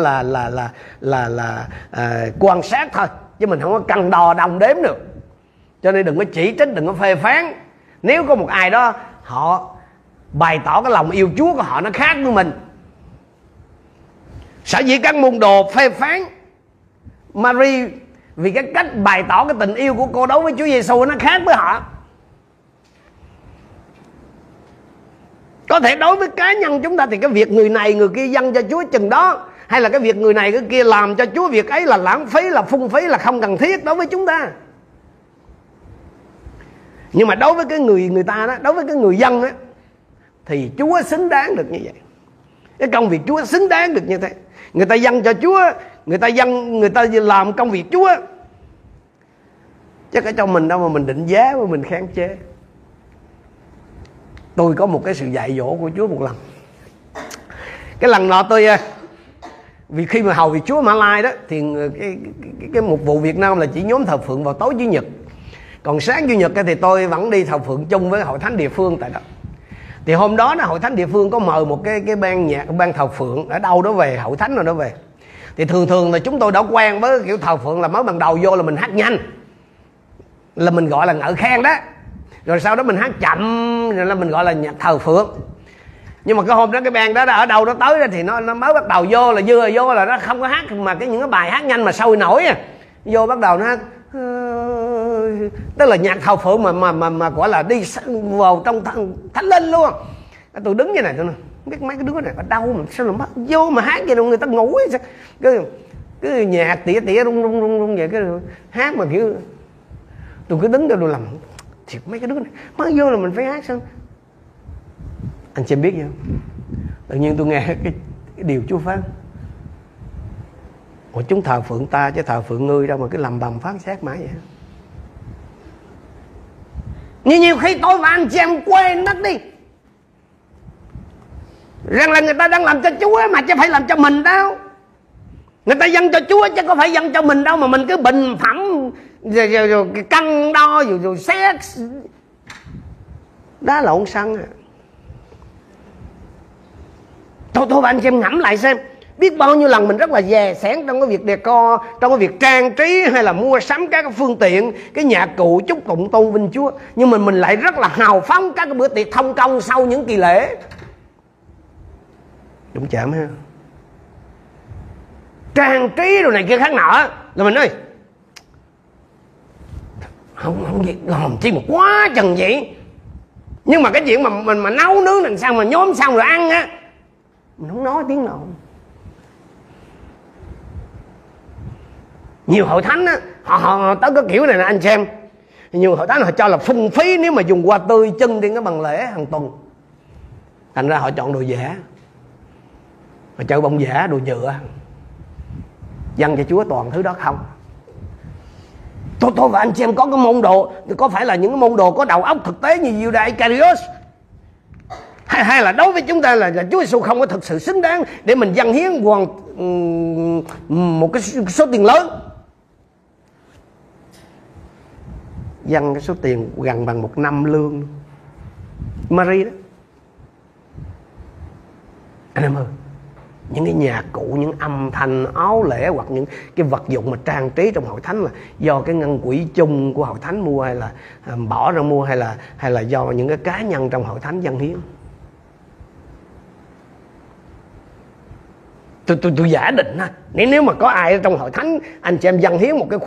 là quan sát thôi, chứ mình không có cân đo đong đếm được. Cho nên đừng có chỉ trích, đừng có phê phán. Nếu có một ai đó họ bày tỏ cái lòng yêu Chúa của họ nó khác với mình. Sở dĩ các môn đồ phê phán Mary vì cái cách bày tỏ cái tình yêu của cô đối với Chúa Giêsu nó khác với họ. Có thể đối với cá nhân chúng ta thì cái việc người này người kia dâng cho Chúa chừng đó, hay là cái việc người này người kia làm cho Chúa việc ấy là lãng phí, là phung phí, là không cần thiết đối với chúng ta. Nhưng mà đối với cái người ta đó, đối với cái người dân đó, thì Chúa xứng đáng được như vậy. Cái công việc Chúa xứng đáng được như thế. Người ta dâng cho Chúa, người ta làm công việc Chúa. Chứ cái trong mình đâu mà mình định giá và mình kháng chế. Tôi có một cái sự dạy dỗ của Chúa một lần. Cái lần nọ tôi, vì khi mà hầu việc Chúa Mã Lai đó, thì cái một vụ Việt Nam là chỉ nhóm thờ phượng vào tối Chủ nhật. Còn sáng Chủ nhật thì tôi vẫn đi thờ phượng chung với hội thánh địa phương tại đó. Thì hôm đó hội thánh địa phương có mời một cái ban nhạc, ban thờ phượng ở đâu đó về, hội thánh nào đó về. Thì thường thường là chúng tôi đã quen với kiểu thờ phượng là mới ban đầu vô là mình hát nhanh, là mình gọi là ngợi khen đó. Rồi sau đó mình hát chậm, rồi là mình gọi là nhạc thờ phượng. Nhưng mà cái hôm đó cái ban đó ở đâu đó tới đó, thì nó mới bắt đầu vô là vừa vô là nó không có hát mà những cái bài hát nhanh mà sôi nổi. Vô bắt đầu nó hát, tức là nhạc thờ phượng mà gọi là đi vào trong thánh linh luôn. Tôi đứng như này, tôi nói biết mấy cái đứa này ở đâu mà sao là mất vô mà hát vậy đâu, người ta ngủ ấy. Cái nhạc tỉa tỉa rung vậy, cái hát mà kiểu tôi cứ đứng tôi làm thiệt mấy cái đứa này mất vô là mình phải hát sao. Anh chị biết không, tự nhiên tôi nghe cái điều Chúa phán: ủa chúng thờ phượng ta chứ thờ phượng ngươi đâu mà cứ làm bầm phán xét mãi vậy. Nhiều khi tôi và anh chị em quên mất đi rằng là người ta đang làm cho Chúa mà chứ phải làm cho mình đâu. Người ta dâng cho Chúa chứ có phải dâng cho mình đâu mà mình cứ bình phẩm rồi cân đo rồi xét đá lộn xăng. Thôi và anh chị em ngẫm lại xem, Biết bao nhiêu lần mình rất là dè sẻn trong cái việc decor, trong cái việc trang trí hay là mua sắm các cái phương tiện, cái nhạc cụ chúc tụng tôn vinh Chúa. Nhưng mình lại rất là hào phóng các cái bữa tiệc thông công sau những kỳ lễ. Đúng chạm ha. Trang trí đồ này kia khác nọ là mình ơi, không gì làm chi mà quá chừng vậy. Nhưng mà cái chuyện mà mình mà nấu nướng làm sao mà nhóm xong rồi ăn á, mình không nói tiếng nào. Nhiều hội thánh á, họ tới cái kiểu này nè anh xem. Nhiều hội thánh họ cho là phung phí nếu mà dùng hoa tươi chân đi cái bằng lễ hàng tuần. Thành ra họ chọn đồ giả, họ chơi bông giả, đồ nhựa. Dâng cho Chúa toàn thứ đó không. Tôi và anh chị em có cái môn đồ, có phải là những cái môn đồ có đầu óc thực tế như Judas Iscariot, hay là đối với chúng ta là Chúa Giêsu không có thực sự xứng đáng để mình dâng hiến hoàn một cái số tiền lớn, dâng cái số tiền gần bằng một năm lương Marie đó. Anh em ơi, những cái nhạc cụ, những âm thanh, áo lễ hoặc những cái vật dụng mà trang trí trong hội thánh là do cái ngân quỹ chung của hội thánh mua, hay là bỏ ra mua, hay là do những cái cá nhân trong hội thánh dâng hiến. Tôi giả định ha, nếu mà có ai trong hội thánh anh chị em dâng hiến một cái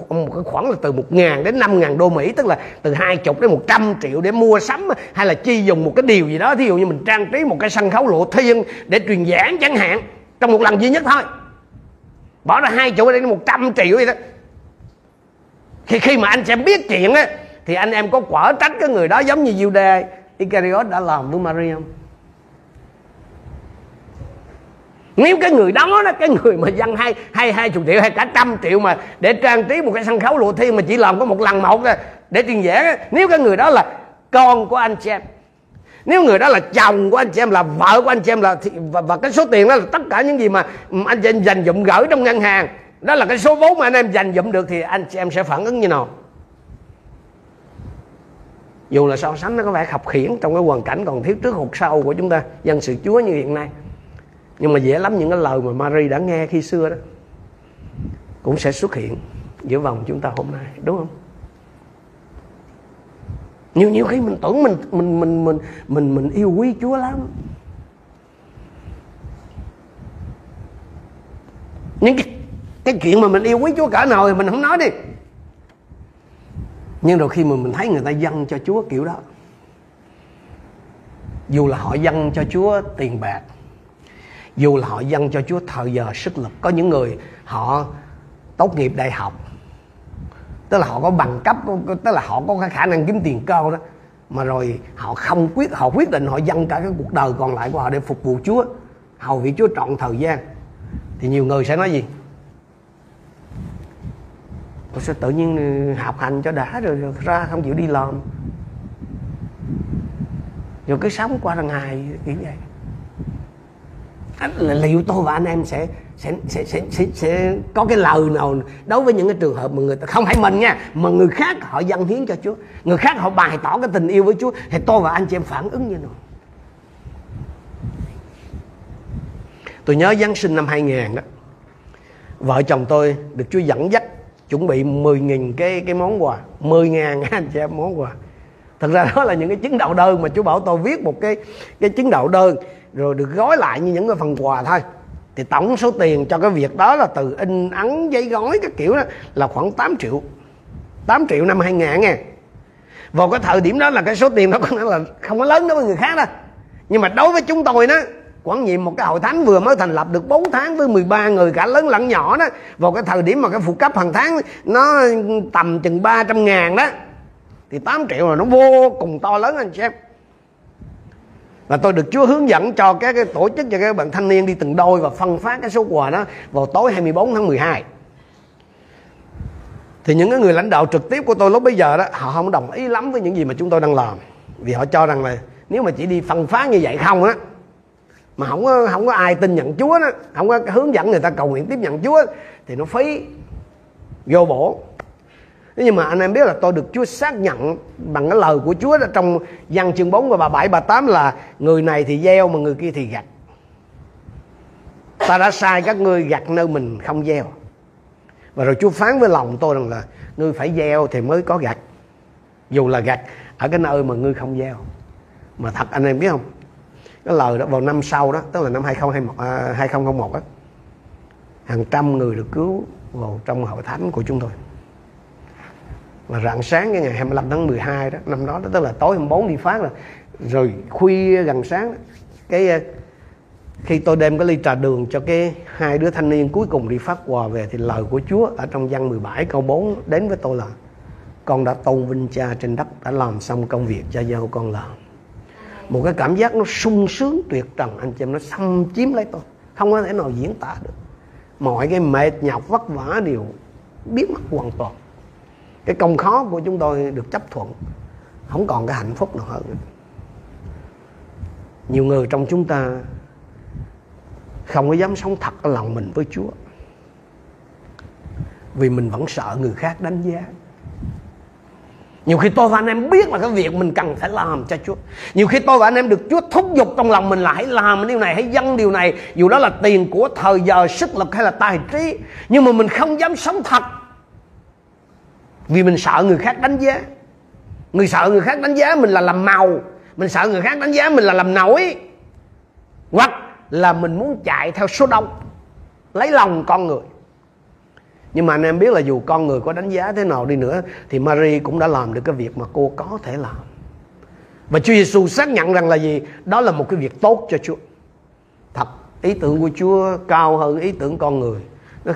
khoản là từ 1.000 đến 5.000 đô Mỹ, tức là từ 20 đến 100 triệu để mua sắm hay là chi dùng một cái điều gì đó, thí dụ như mình trang trí một cái sân khấu lộ thiên để truyền giảng chẳng hạn, trong một lần duy nhất thôi, bỏ ra 20 đến 100 triệu vậy đó. Khi mà anh chị em biết chuyện á thì anh em có quở trách cái người đó giống như Judas Iscariot đã làm với Maria không? Nếu cái người đó đó, cái người mà dâng 20 triệu hay cả 100 triệu mà để trang trí một cái sân khấu lộ thiên mà chỉ làm có một lần một để truyền giảng, nếu cái người đó là con của anh chị em, nếu người đó là chồng của anh chị em, là vợ của anh chị em, và cái số tiền đó là tất cả những gì mà anh chị em dành dụm gửi trong ngân hàng, đó là cái số vốn mà anh em dành dụm được, thì anh chị em sẽ phản ứng như nào? Dù là so sánh nó có vẻ khập khiễng trong cái hoàn cảnh còn thiếu trước hụt sau của chúng ta dân sự Chúa như hiện nay, nhưng mà dễ lắm những cái lời mà Mary đã nghe khi xưa đó cũng sẽ xuất hiện giữa vòng chúng ta hôm nay, đúng không? Nhiều khi mình tưởng mình yêu quý Chúa lắm, những cái chuyện mà mình yêu quý Chúa cỡ nào thì mình không nói đi, nhưng rồi khi mà mình thấy người ta dâng cho Chúa kiểu đó, dù là họ dâng cho Chúa tiền bạc, dù là họ dâng cho Chúa thời giờ sức lực. Có những người họ tốt nghiệp đại học, tức là họ có bằng cấp, tức là họ có khả năng kiếm tiền cao đó, mà rồi họ quyết định họ dâng cả cái cuộc đời còn lại của họ để phục vụ Chúa, hầu việc Chúa trọn thời gian, thì nhiều người sẽ nói gì? Tôi sẽ tự nhiên học hành cho đã rồi ra không chịu đi làm, rồi cứ sống qua thằng hài kiểu vậy. Liệu tôi và anh em sẽ có cái lời nào đối với những cái trường hợp mà người ta, không phải mình nha, mà người khác họ dâng hiến cho Chúa, người khác họ bày tỏ cái tình yêu với Chúa, thì tôi và anh chị em phản ứng như nào? Tôi nhớ Giáng sinh năm 2000 đó, vợ chồng tôi được Chúa dẫn dắt chuẩn bị 10.000 cái món quà, 10.000 anh chị em món quà. Thật ra đó là những cái chứng đạo đơn mà Chúa bảo tôi viết một cái chứng đạo đơn, rồi được gói lại như những cái phần quà thôi. Thì tổng số tiền cho cái việc đó là từ in ấn giấy gói các kiểu đó là khoảng 8 triệu, 8 triệu năm 2000 nha. Vào cái thời điểm đó là cái số tiền đó có nghĩa là không có lớn đối với người khác đâu, nhưng mà đối với chúng tôi đó, quản nhiệm một cái hội thánh vừa mới thành lập được 4 tháng với 13 người cả lớn lẫn nhỏ đó, vào cái thời điểm mà cái phụ cấp hàng tháng nó tầm chừng 300.000 đó, thì 8 triệu là nó vô cùng to lớn anh chị em. Và tôi được Chúa hướng dẫn cho cái tổ chức cho các bạn thanh niên đi từng đôi và phân phát cái số quà đó vào tối 24 tháng 12. Thì những cái người lãnh đạo trực tiếp của tôi lúc bấy giờ đó, họ không đồng ý lắm với những gì mà chúng tôi đang làm, vì họ cho rằng là nếu mà chỉ đi phân phát như vậy không á, mà không có ai tin nhận Chúa đó, không có hướng dẫn người ta cầu nguyện tiếp nhận Chúa thì nó phí vô bổ. Nhưng mà anh em biết là tôi được Chúa xác nhận bằng cái lời của Chúa đó, trong Giăng chương 4 và 37, 38 là người này thì gieo mà người kia thì gặt. Ta đã sai các ngươi gặt nơi mình không gieo. Và rồi Chúa phán với lòng tôi rằng là ngươi phải gieo thì mới có gặt, dù là gặt ở cái nơi mà ngươi không gieo. Mà thật anh em biết không, cái lời đó vào năm sau đó, tức là năm 2001 đó, hàng trăm người được cứu vào trong hội thánh của chúng tôi. Và rạng sáng cái ngày 25 tháng 12 đó, năm đó, tức là tối 24 đi phát rồi khuya gần sáng, cái khi tôi đem cái ly trà đường cho cái hai đứa thanh niên cuối cùng đi phát quà về, thì lời của Chúa ở trong Giăng 17 câu 4 đến với tôi là: con đã tôn vinh Cha trên đất, đã làm xong công việc Cha giao con làm. Một cái cảm giác nó sung sướng tuyệt trần anh chị em, nó xâm chiếm lấy tôi, không có thể nào diễn tả được. Mọi cái mệt nhọc vất vả đều biến mất hoàn toàn. Cái công khó của chúng tôi được chấp thuận, không còn cái hạnh phúc nào hơn. Nhiều người trong chúng ta không có dám sống thật ở lòng mình với Chúa, vì mình vẫn sợ người khác đánh giá. Nhiều khi tôi và anh em biết là cái việc mình cần phải làm cho Chúa, nhiều khi tôi và anh em được Chúa thúc giục trong lòng mình là hãy làm điều này, hãy dâng điều này, dù đó là tiền của, thời giờ, sức lực hay là tài trí, nhưng mà mình không dám sống thật vì mình sợ người khác đánh giá. Người sợ người khác đánh giá mình là làm màu, mình sợ người khác đánh giá mình là làm nổi, hoặc là mình muốn chạy theo số đông, lấy lòng con người. Nhưng mà anh em biết là dù con người có đánh giá thế nào đi nữa thì Mary cũng đã làm được cái việc mà cô có thể làm. Và Chúa Giêsu xác nhận rằng là gì? Đó là một cái việc tốt cho Chúa. Thật, ý tưởng của Chúa cao hơn ý tưởng con người. Nó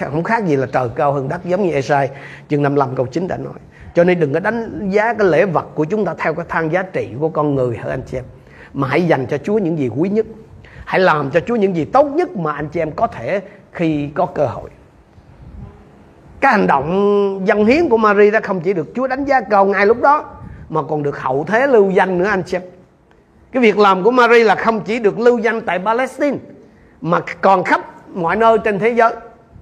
không khác gì là trời cao hơn đất, giống như Ê-sai chương 55 câu 9 đã nói. Cho nên đừng có đánh giá cái lễ vật của chúng ta theo cái thang giá trị của con người hả anh chị em, mà hãy dành cho Chúa những gì quý nhất, hãy làm cho Chúa những gì tốt nhất mà anh chị em có thể khi có cơ hội. Cái hành động dâng hiến của Mary đã không chỉ được Chúa đánh giá cao ngay lúc đó, mà còn được hậu thế lưu danh nữa anh chị em. Cái việc làm của Mary là không chỉ được lưu danh tại Palestine mà còn khắp mọi nơi trên thế giới.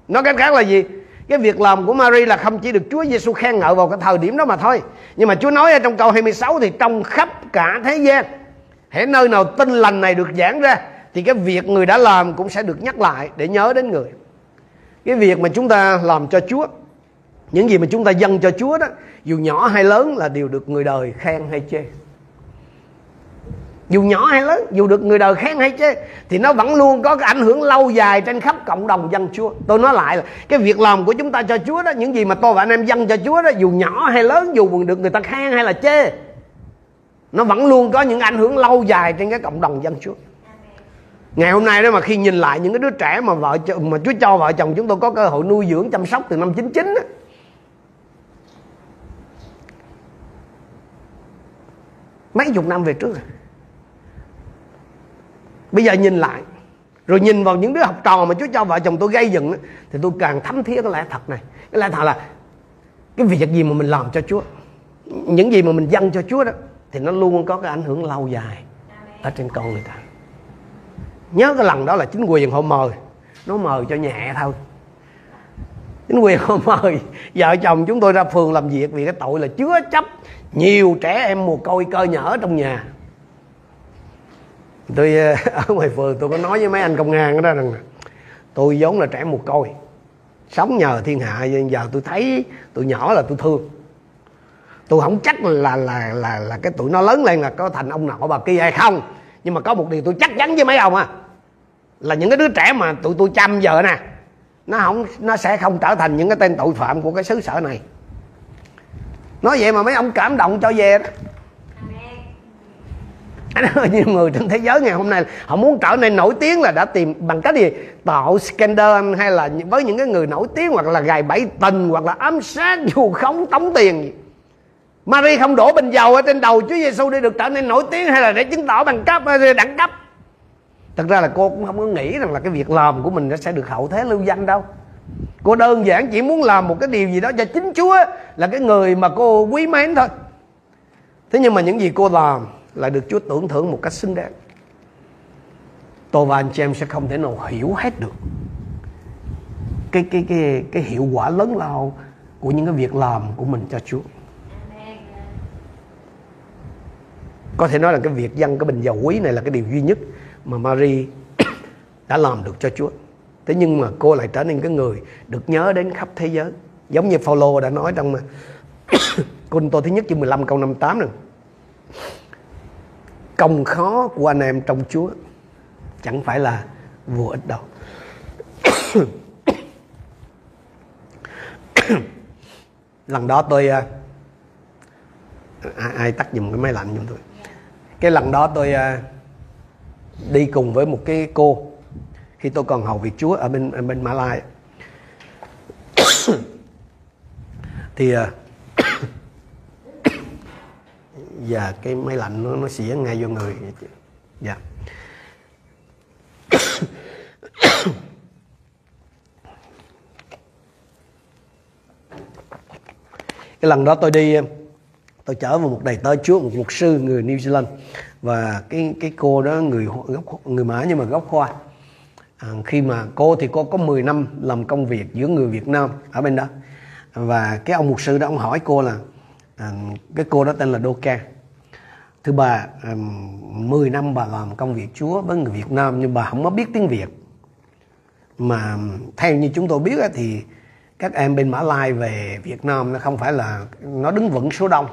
Nói cách khác là gì? Cái việc làm của Mary là không chỉ được Chúa Giêsu khen ngợi vào cái thời điểm đó mà thôi, nhưng mà Chúa nói ở trong câu 26 thì trong khắp cả thế gian, hễ nơi nào tin lành này được giảng ra thì cái việc người đã làm cũng sẽ được nhắc lại để nhớ đến người. Cái việc mà chúng ta làm cho Chúa, những gì mà chúng ta dâng cho Chúa đó, dù nhỏ hay lớn là đều được người đời khen hay chê. Dù nhỏ hay lớn, dù được người đời khen hay chê, thì nó vẫn luôn có cái ảnh hưởng lâu dài trên khắp cộng đồng dân Chúa. Tôi nói lại là cái việc làm của chúng ta cho Chúa đó, những gì mà tôi và anh em dâng cho Chúa đó, dù nhỏ hay lớn, dù được người ta khen hay là chê, nó vẫn luôn có những ảnh hưởng lâu dài trên cái cộng đồng dân Chúa. Ngày hôm nay đó mà khi nhìn lại những cái đứa trẻ mà Chúa cho vợ chồng chúng tôi có cơ hội nuôi dưỡng chăm sóc từ năm 99 đó, mấy chục năm về trước, bây giờ nhìn lại, rồi nhìn vào những đứa học trò mà Chúa cho vợ chồng tôi gây dựng đó, thì tôi càng thấm thía cái lẽ thật này. Cái lẽ thật là cái việc gì mà mình làm cho Chúa, những gì mà mình dâng cho Chúa đó, thì nó luôn có cái ảnh hưởng lâu dài ở trên con người ta. Nhớ cái lần đó là chính quyền họ mời, nó mời cho nhẹ thôi. Chính quyền họ mời vợ chồng chúng tôi ra phường làm việc vì cái tội là chứa chấp nhiều trẻ em mồ côi cơ nhở trong nhà. Tôi ở ngoài phường tôi có nói với mấy anh công an đó rằng tôi vốn là trẻ mồ côi, sống nhờ thiên hạ, giờ tôi thấy tụi nhỏ là tôi thương. Tôi không chắc là cái tụi nó lớn lên là có thành ông nọ bà kia hay không, nhưng mà có một điều tôi chắc chắn với mấy ông là những cái đứa trẻ mà tụi tôi chăm giờ nè, nó sẽ không trở thành những cái tên tội phạm của cái xứ sở này. Nói vậy mà mấy ông cảm động cho về đó. Nhiều người trên thế giới ngày hôm nay họ muốn trở nên nổi tiếng là đã tìm bằng cách gì? Tạo scandal, hay là với những cái người nổi tiếng, hoặc là gài bẫy tình, hoặc là ám sát, dù không tống tiền gì. Mary không đổ bình dầu ở trên đầu Chúa Giêsu để được trở nên nổi tiếng hay là để chứng tỏ bằng cấp đẳng cấp. Thật ra là cô cũng không có nghĩ rằng là cái việc làm của mình nó sẽ được hậu thế lưu danh đâu. Cô đơn giản chỉ muốn làm một cái điều gì đó cho chính Chúa là cái người mà cô quý mến thôi. Thế nhưng mà những gì cô làm là được Chúa tưởng thưởng một cách xứng đáng. Tôi và anh chị em sẽ không thể nào hiểu hết được cái hiệu quả lớn lao của những cái việc làm của mình cho Chúa. Có thể nói là cái việc dâng cái bình dầu quý này là cái điều duy nhất mà Mary đã làm được cho Chúa. Thế nhưng mà cô lại trở nên cái người được nhớ đến khắp thế giới. Giống như Phaolô đã nói trong Cô-rinh-tô thứ nhất chương 15 câu 58 này. Công khó của anh em trong Chúa chẳng phải là vô ích đâu. Lần đó tôi ai tắt dùm cái máy lạnh dùm tôi. Cái lần đó tôi đi cùng với một cái cô khi tôi còn hầu việc Chúa ở bên Mã Lai. Thì dạ cái máy lạnh nó xỉa ngay vô người. Dạ. Cái lần đó tôi đi, tôi chở vào một đầy tớ Chúa, một mục sư người New Zealand. Và cái cô đó người Mã nhưng mà gốc Hoa. Khi mà cô thì cô có 10 năm làm công việc giữa người Việt Nam ở bên đó. Và cái ông mục sư đó ông hỏi cô là cái cô đó tên là Đô Ca. Thưa bà, 10 năm bà làm công việc Chúa với người Việt Nam nhưng bà không có biết tiếng Việt. Mà theo như chúng tôi biết thì các em bên Mã Lai về Việt Nam nó không phải là nó đứng vững số đông.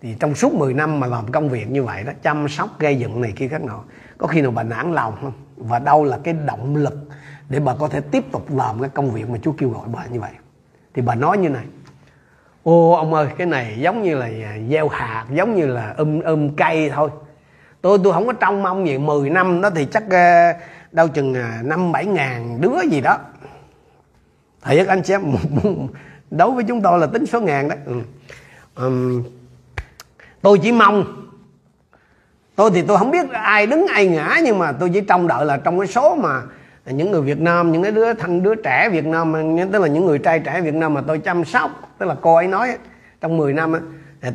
Thì trong suốt 10 năm mà làm công việc như vậy đó, chăm sóc gây dựng này kia các nọ, có khi nào bà nản lòng không? Và đâu là cái động lực để bà có thể tiếp tục làm cái công việc mà Chúa kêu gọi bà như vậy? Thì bà nói như này: ô ông ơi, cái này giống như là gieo hạt, giống như là cây thôi. Tôi không có trông mong gì. 10 năm đó thì chắc đâu chừng 5-7 ngàn đứa gì đó. Thiệt anh chị em, đối với chúng tôi là tính số ngàn đấy. Tôi chỉ mong, tôi thì tôi không biết ai đứng ai ngã, nhưng mà tôi chỉ trông đợi là trong cái số mà những người Việt Nam, những cái đứa trẻ Việt Nam, tức là những người trai trẻ Việt Nam mà tôi chăm sóc, tức là cô ấy nói trong 10 năm ấy,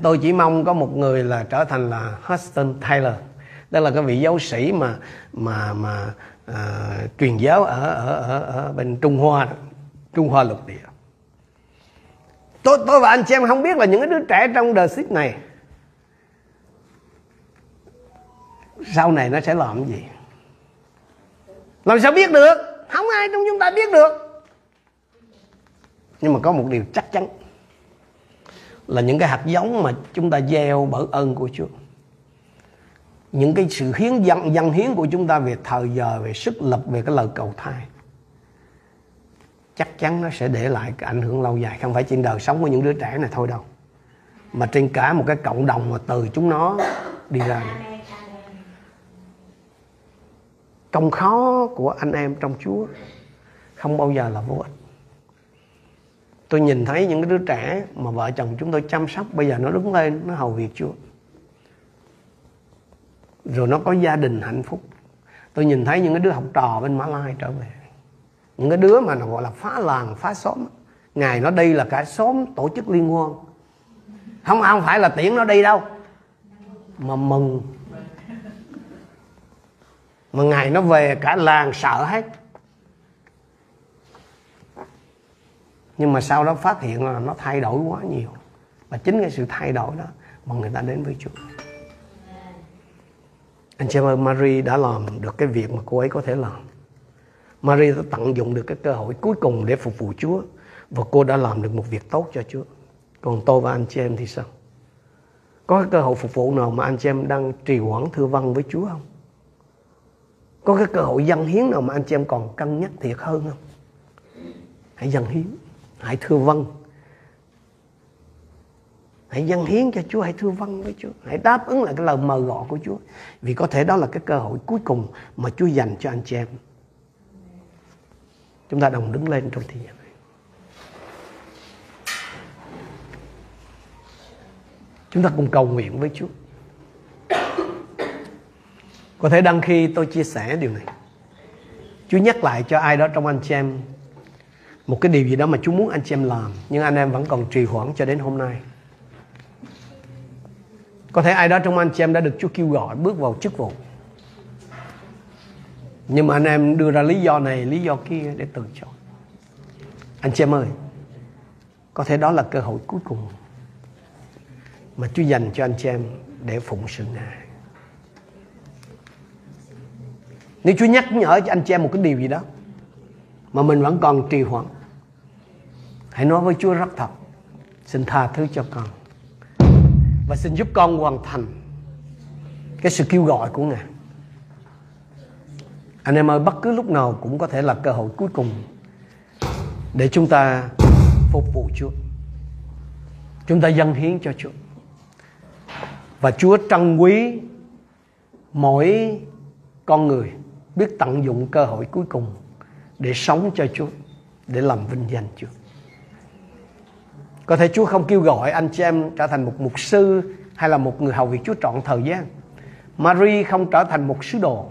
tôi chỉ mong có một người là trở thành là Hudson Taylor, tức là cái vị giáo sĩ mà truyền giáo ở bên Trung Hoa lục địa. Tôi và anh chị em không biết là những cái đứa trẻ trong đời ship này sau này nó sẽ làm cái gì. Làm sao biết được? Không ai trong chúng ta biết được. Nhưng mà có một điều chắc chắn là những cái hạt giống mà chúng ta gieo bởi ơn của Chúa, những cái sự dâng hiến của chúng ta về thời giờ, về sức lực, về cái lời cầu thay, chắc chắn nó sẽ để lại cái ảnh hưởng lâu dài, không phải trên đời sống của những đứa trẻ này thôi đâu, mà trên cả một cái cộng đồng mà từ chúng nó đi ra này. Công khó của anh em trong Chúa không bao giờ là vô ích. Tôi nhìn thấy những cái đứa trẻ mà vợ chồng chúng tôi chăm sóc bây giờ nó đứng lên, nó hầu việc Chúa, rồi nó có gia đình hạnh phúc. Tôi nhìn thấy những cái đứa học trò bên Mã Lai trở về, những cái đứa mà nó gọi là phá làng, phá xóm. Ngày nó đi là cả xóm tổ chức liên hoan. Không phải là tiễn nó đi đâu, mà mừng. Mà ngày nó về cả làng sợ hết. Nhưng mà sau đó phát hiện là nó thay đổi quá nhiều. Và chính cái sự thay đổi đó mà người ta đến với Chúa. Anh chị em, Marie đã làm được cái việc mà cô ấy có thể làm. Maria đã tận dụng được cái cơ hội cuối cùng để phục vụ Chúa, và cô đã làm được một việc tốt cho Chúa. Còn tôi và anh chị em thì sao? Có cái cơ hội phục vụ nào mà anh chị em đang trì hoãn thưa vâng với Chúa không? Có cái cơ hội dâng hiến nào mà anh chị em còn cân nhắc thiệt hơn không? Hãy dâng hiến, hãy thưa vâng. Hãy dâng hiến cho Chúa, hãy thưa vâng với Chúa, hãy đáp ứng lại cái lời mời gọi của Chúa. Vì có thể đó là cái cơ hội cuối cùng mà Chúa dành cho anh chị em. Chúng ta đồng đứng lên trong thời gian này. Chúng ta cùng cầu nguyện với Chúa. Có thể đăng khi tôi chia sẻ điều này, Chúa nhắc lại cho ai đó trong anh chị em một cái điều gì đó mà Chúa muốn anh chị em làm, nhưng anh em vẫn còn trì hoãn cho đến hôm nay. Có thể ai đó trong anh chị em đã được Chúa kêu gọi bước vào chức vụ, nhưng mà anh em đưa ra lý do này, lý do kia để từ chối. Anh chị em ơi, có thể đó là cơ hội cuối cùng mà Chúa dành cho anh chị em để phụng sự Ngài. Nếu Chúa nhắc nhở cho anh chị em một cái điều gì đó mà mình vẫn còn trì hoãn, hãy nói với Chúa rất thật: xin tha thứ cho con và xin giúp con hoàn thành cái sự kêu gọi của Ngài. Anh em ơi, bất cứ lúc nào cũng có thể là cơ hội cuối cùng để chúng ta phục vụ Chúa, chúng ta dâng hiến cho Chúa. Và Chúa trân quý mỗi con người biết tận dụng cơ hội cuối cùng để sống cho Chúa, để làm vinh danh Chúa. Có thể Chúa không kêu gọi anh chị em trở thành một mục sư hay là một người hầu việc Chúa trọn thời gian. Mary không trở thành một sứ đồ.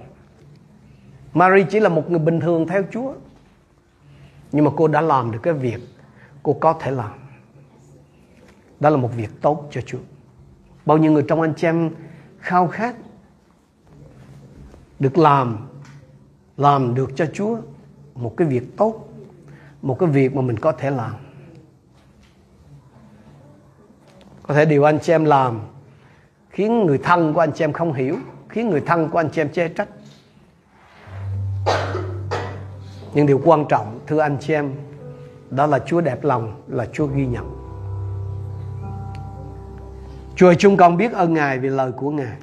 Mary chỉ là một người bình thường theo Chúa. Nhưng mà cô đã làm được cái việc cô có thể làm. Đó là một việc tốt cho Chúa. Bao nhiêu người trong anh chị em khao khát được làm được cho Chúa một cái việc tốt, một cái việc mà mình có thể làm. Có thể điều anh chị em làm khiến người thân của anh chị em không hiểu, khiến người thân của anh chị em chê trách. Nhưng điều quan trọng, thưa anh chị em, đó là Chúa đẹp lòng, là Chúa ghi nhận. Chúa ơi, chúng con biết ơn Ngài vì lời của Ngài.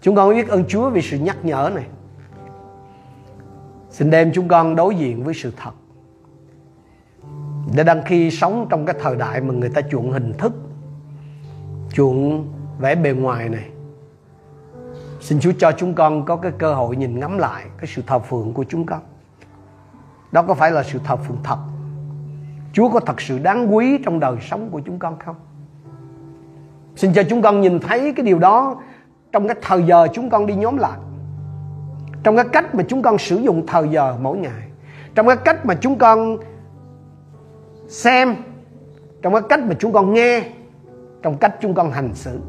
Chúng con biết ơn Chúa vì sự nhắc nhở này. Xin đem chúng con đối diện với sự thật, để đang khi sống trong cái thời đại mà người ta chuộng hình thức, chuộng vẻ bề ngoài này, xin Chúa cho chúng con có cái cơ hội nhìn ngắm lại cái sự thờ phượng của chúng con. Đó có phải là sự thờ phượng thật? Chúa có thật sự đáng quý trong đời sống của chúng con không? Xin cho chúng con nhìn thấy cái điều đó trong cái thời giờ chúng con đi nhóm lại, trong cái cách mà chúng con sử dụng thời giờ mỗi ngày, trong cái cách mà chúng con xem, trong cái cách mà chúng con nghe, trong cách chúng con hành xử.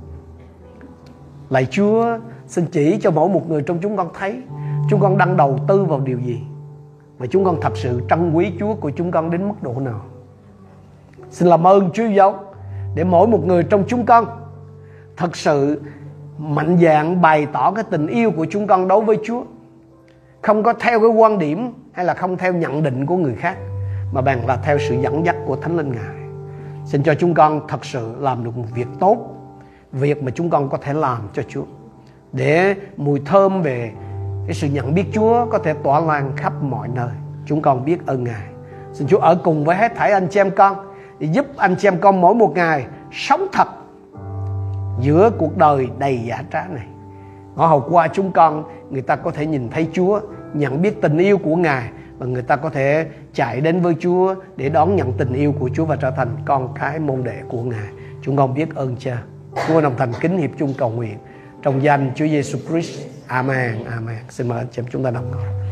Lạy Chúa, xin chỉ cho mỗi một người trong chúng con thấy chúng con đang đầu tư vào điều gì và chúng con thật sự trân quý Chúa của chúng con đến mức độ nào. Xin làm ơn Chúa giáo để mỗi một người trong chúng con thật sự mạnh dạn bày tỏ cái tình yêu của chúng con đối với Chúa, không có theo cái quan điểm hay là không theo nhận định của người khác, mà bằng là theo sự dẫn dắt của Thánh Linh Ngài. Xin cho chúng con thật sự làm được một việc tốt, việc mà chúng con có thể làm cho Chúa, để mùi thơm về cái sự nhận biết Chúa có thể tỏa lan khắp mọi nơi. Chúng con biết ơn Ngài. Xin Chúa ở cùng với hết thảy anh chị em con, để giúp anh chị em con mỗi một ngày sống thật giữa cuộc đời đầy giả trá này. Ngõ hầu qua chúng con, người ta có thể nhìn thấy Chúa, nhận biết tình yêu của Ngài, và người ta có thể chạy đến với Chúa để đón nhận tình yêu của Chúa và trở thành con cái môn đệ của Ngài. Chúng con biết ơn Cha. Chúa đồng thành kính hiệp chung cầu nguyện trong danh Chúa Giêsu Christ. Amen. Amen. Xin mời anh chị em chúng ta đồng ngồi.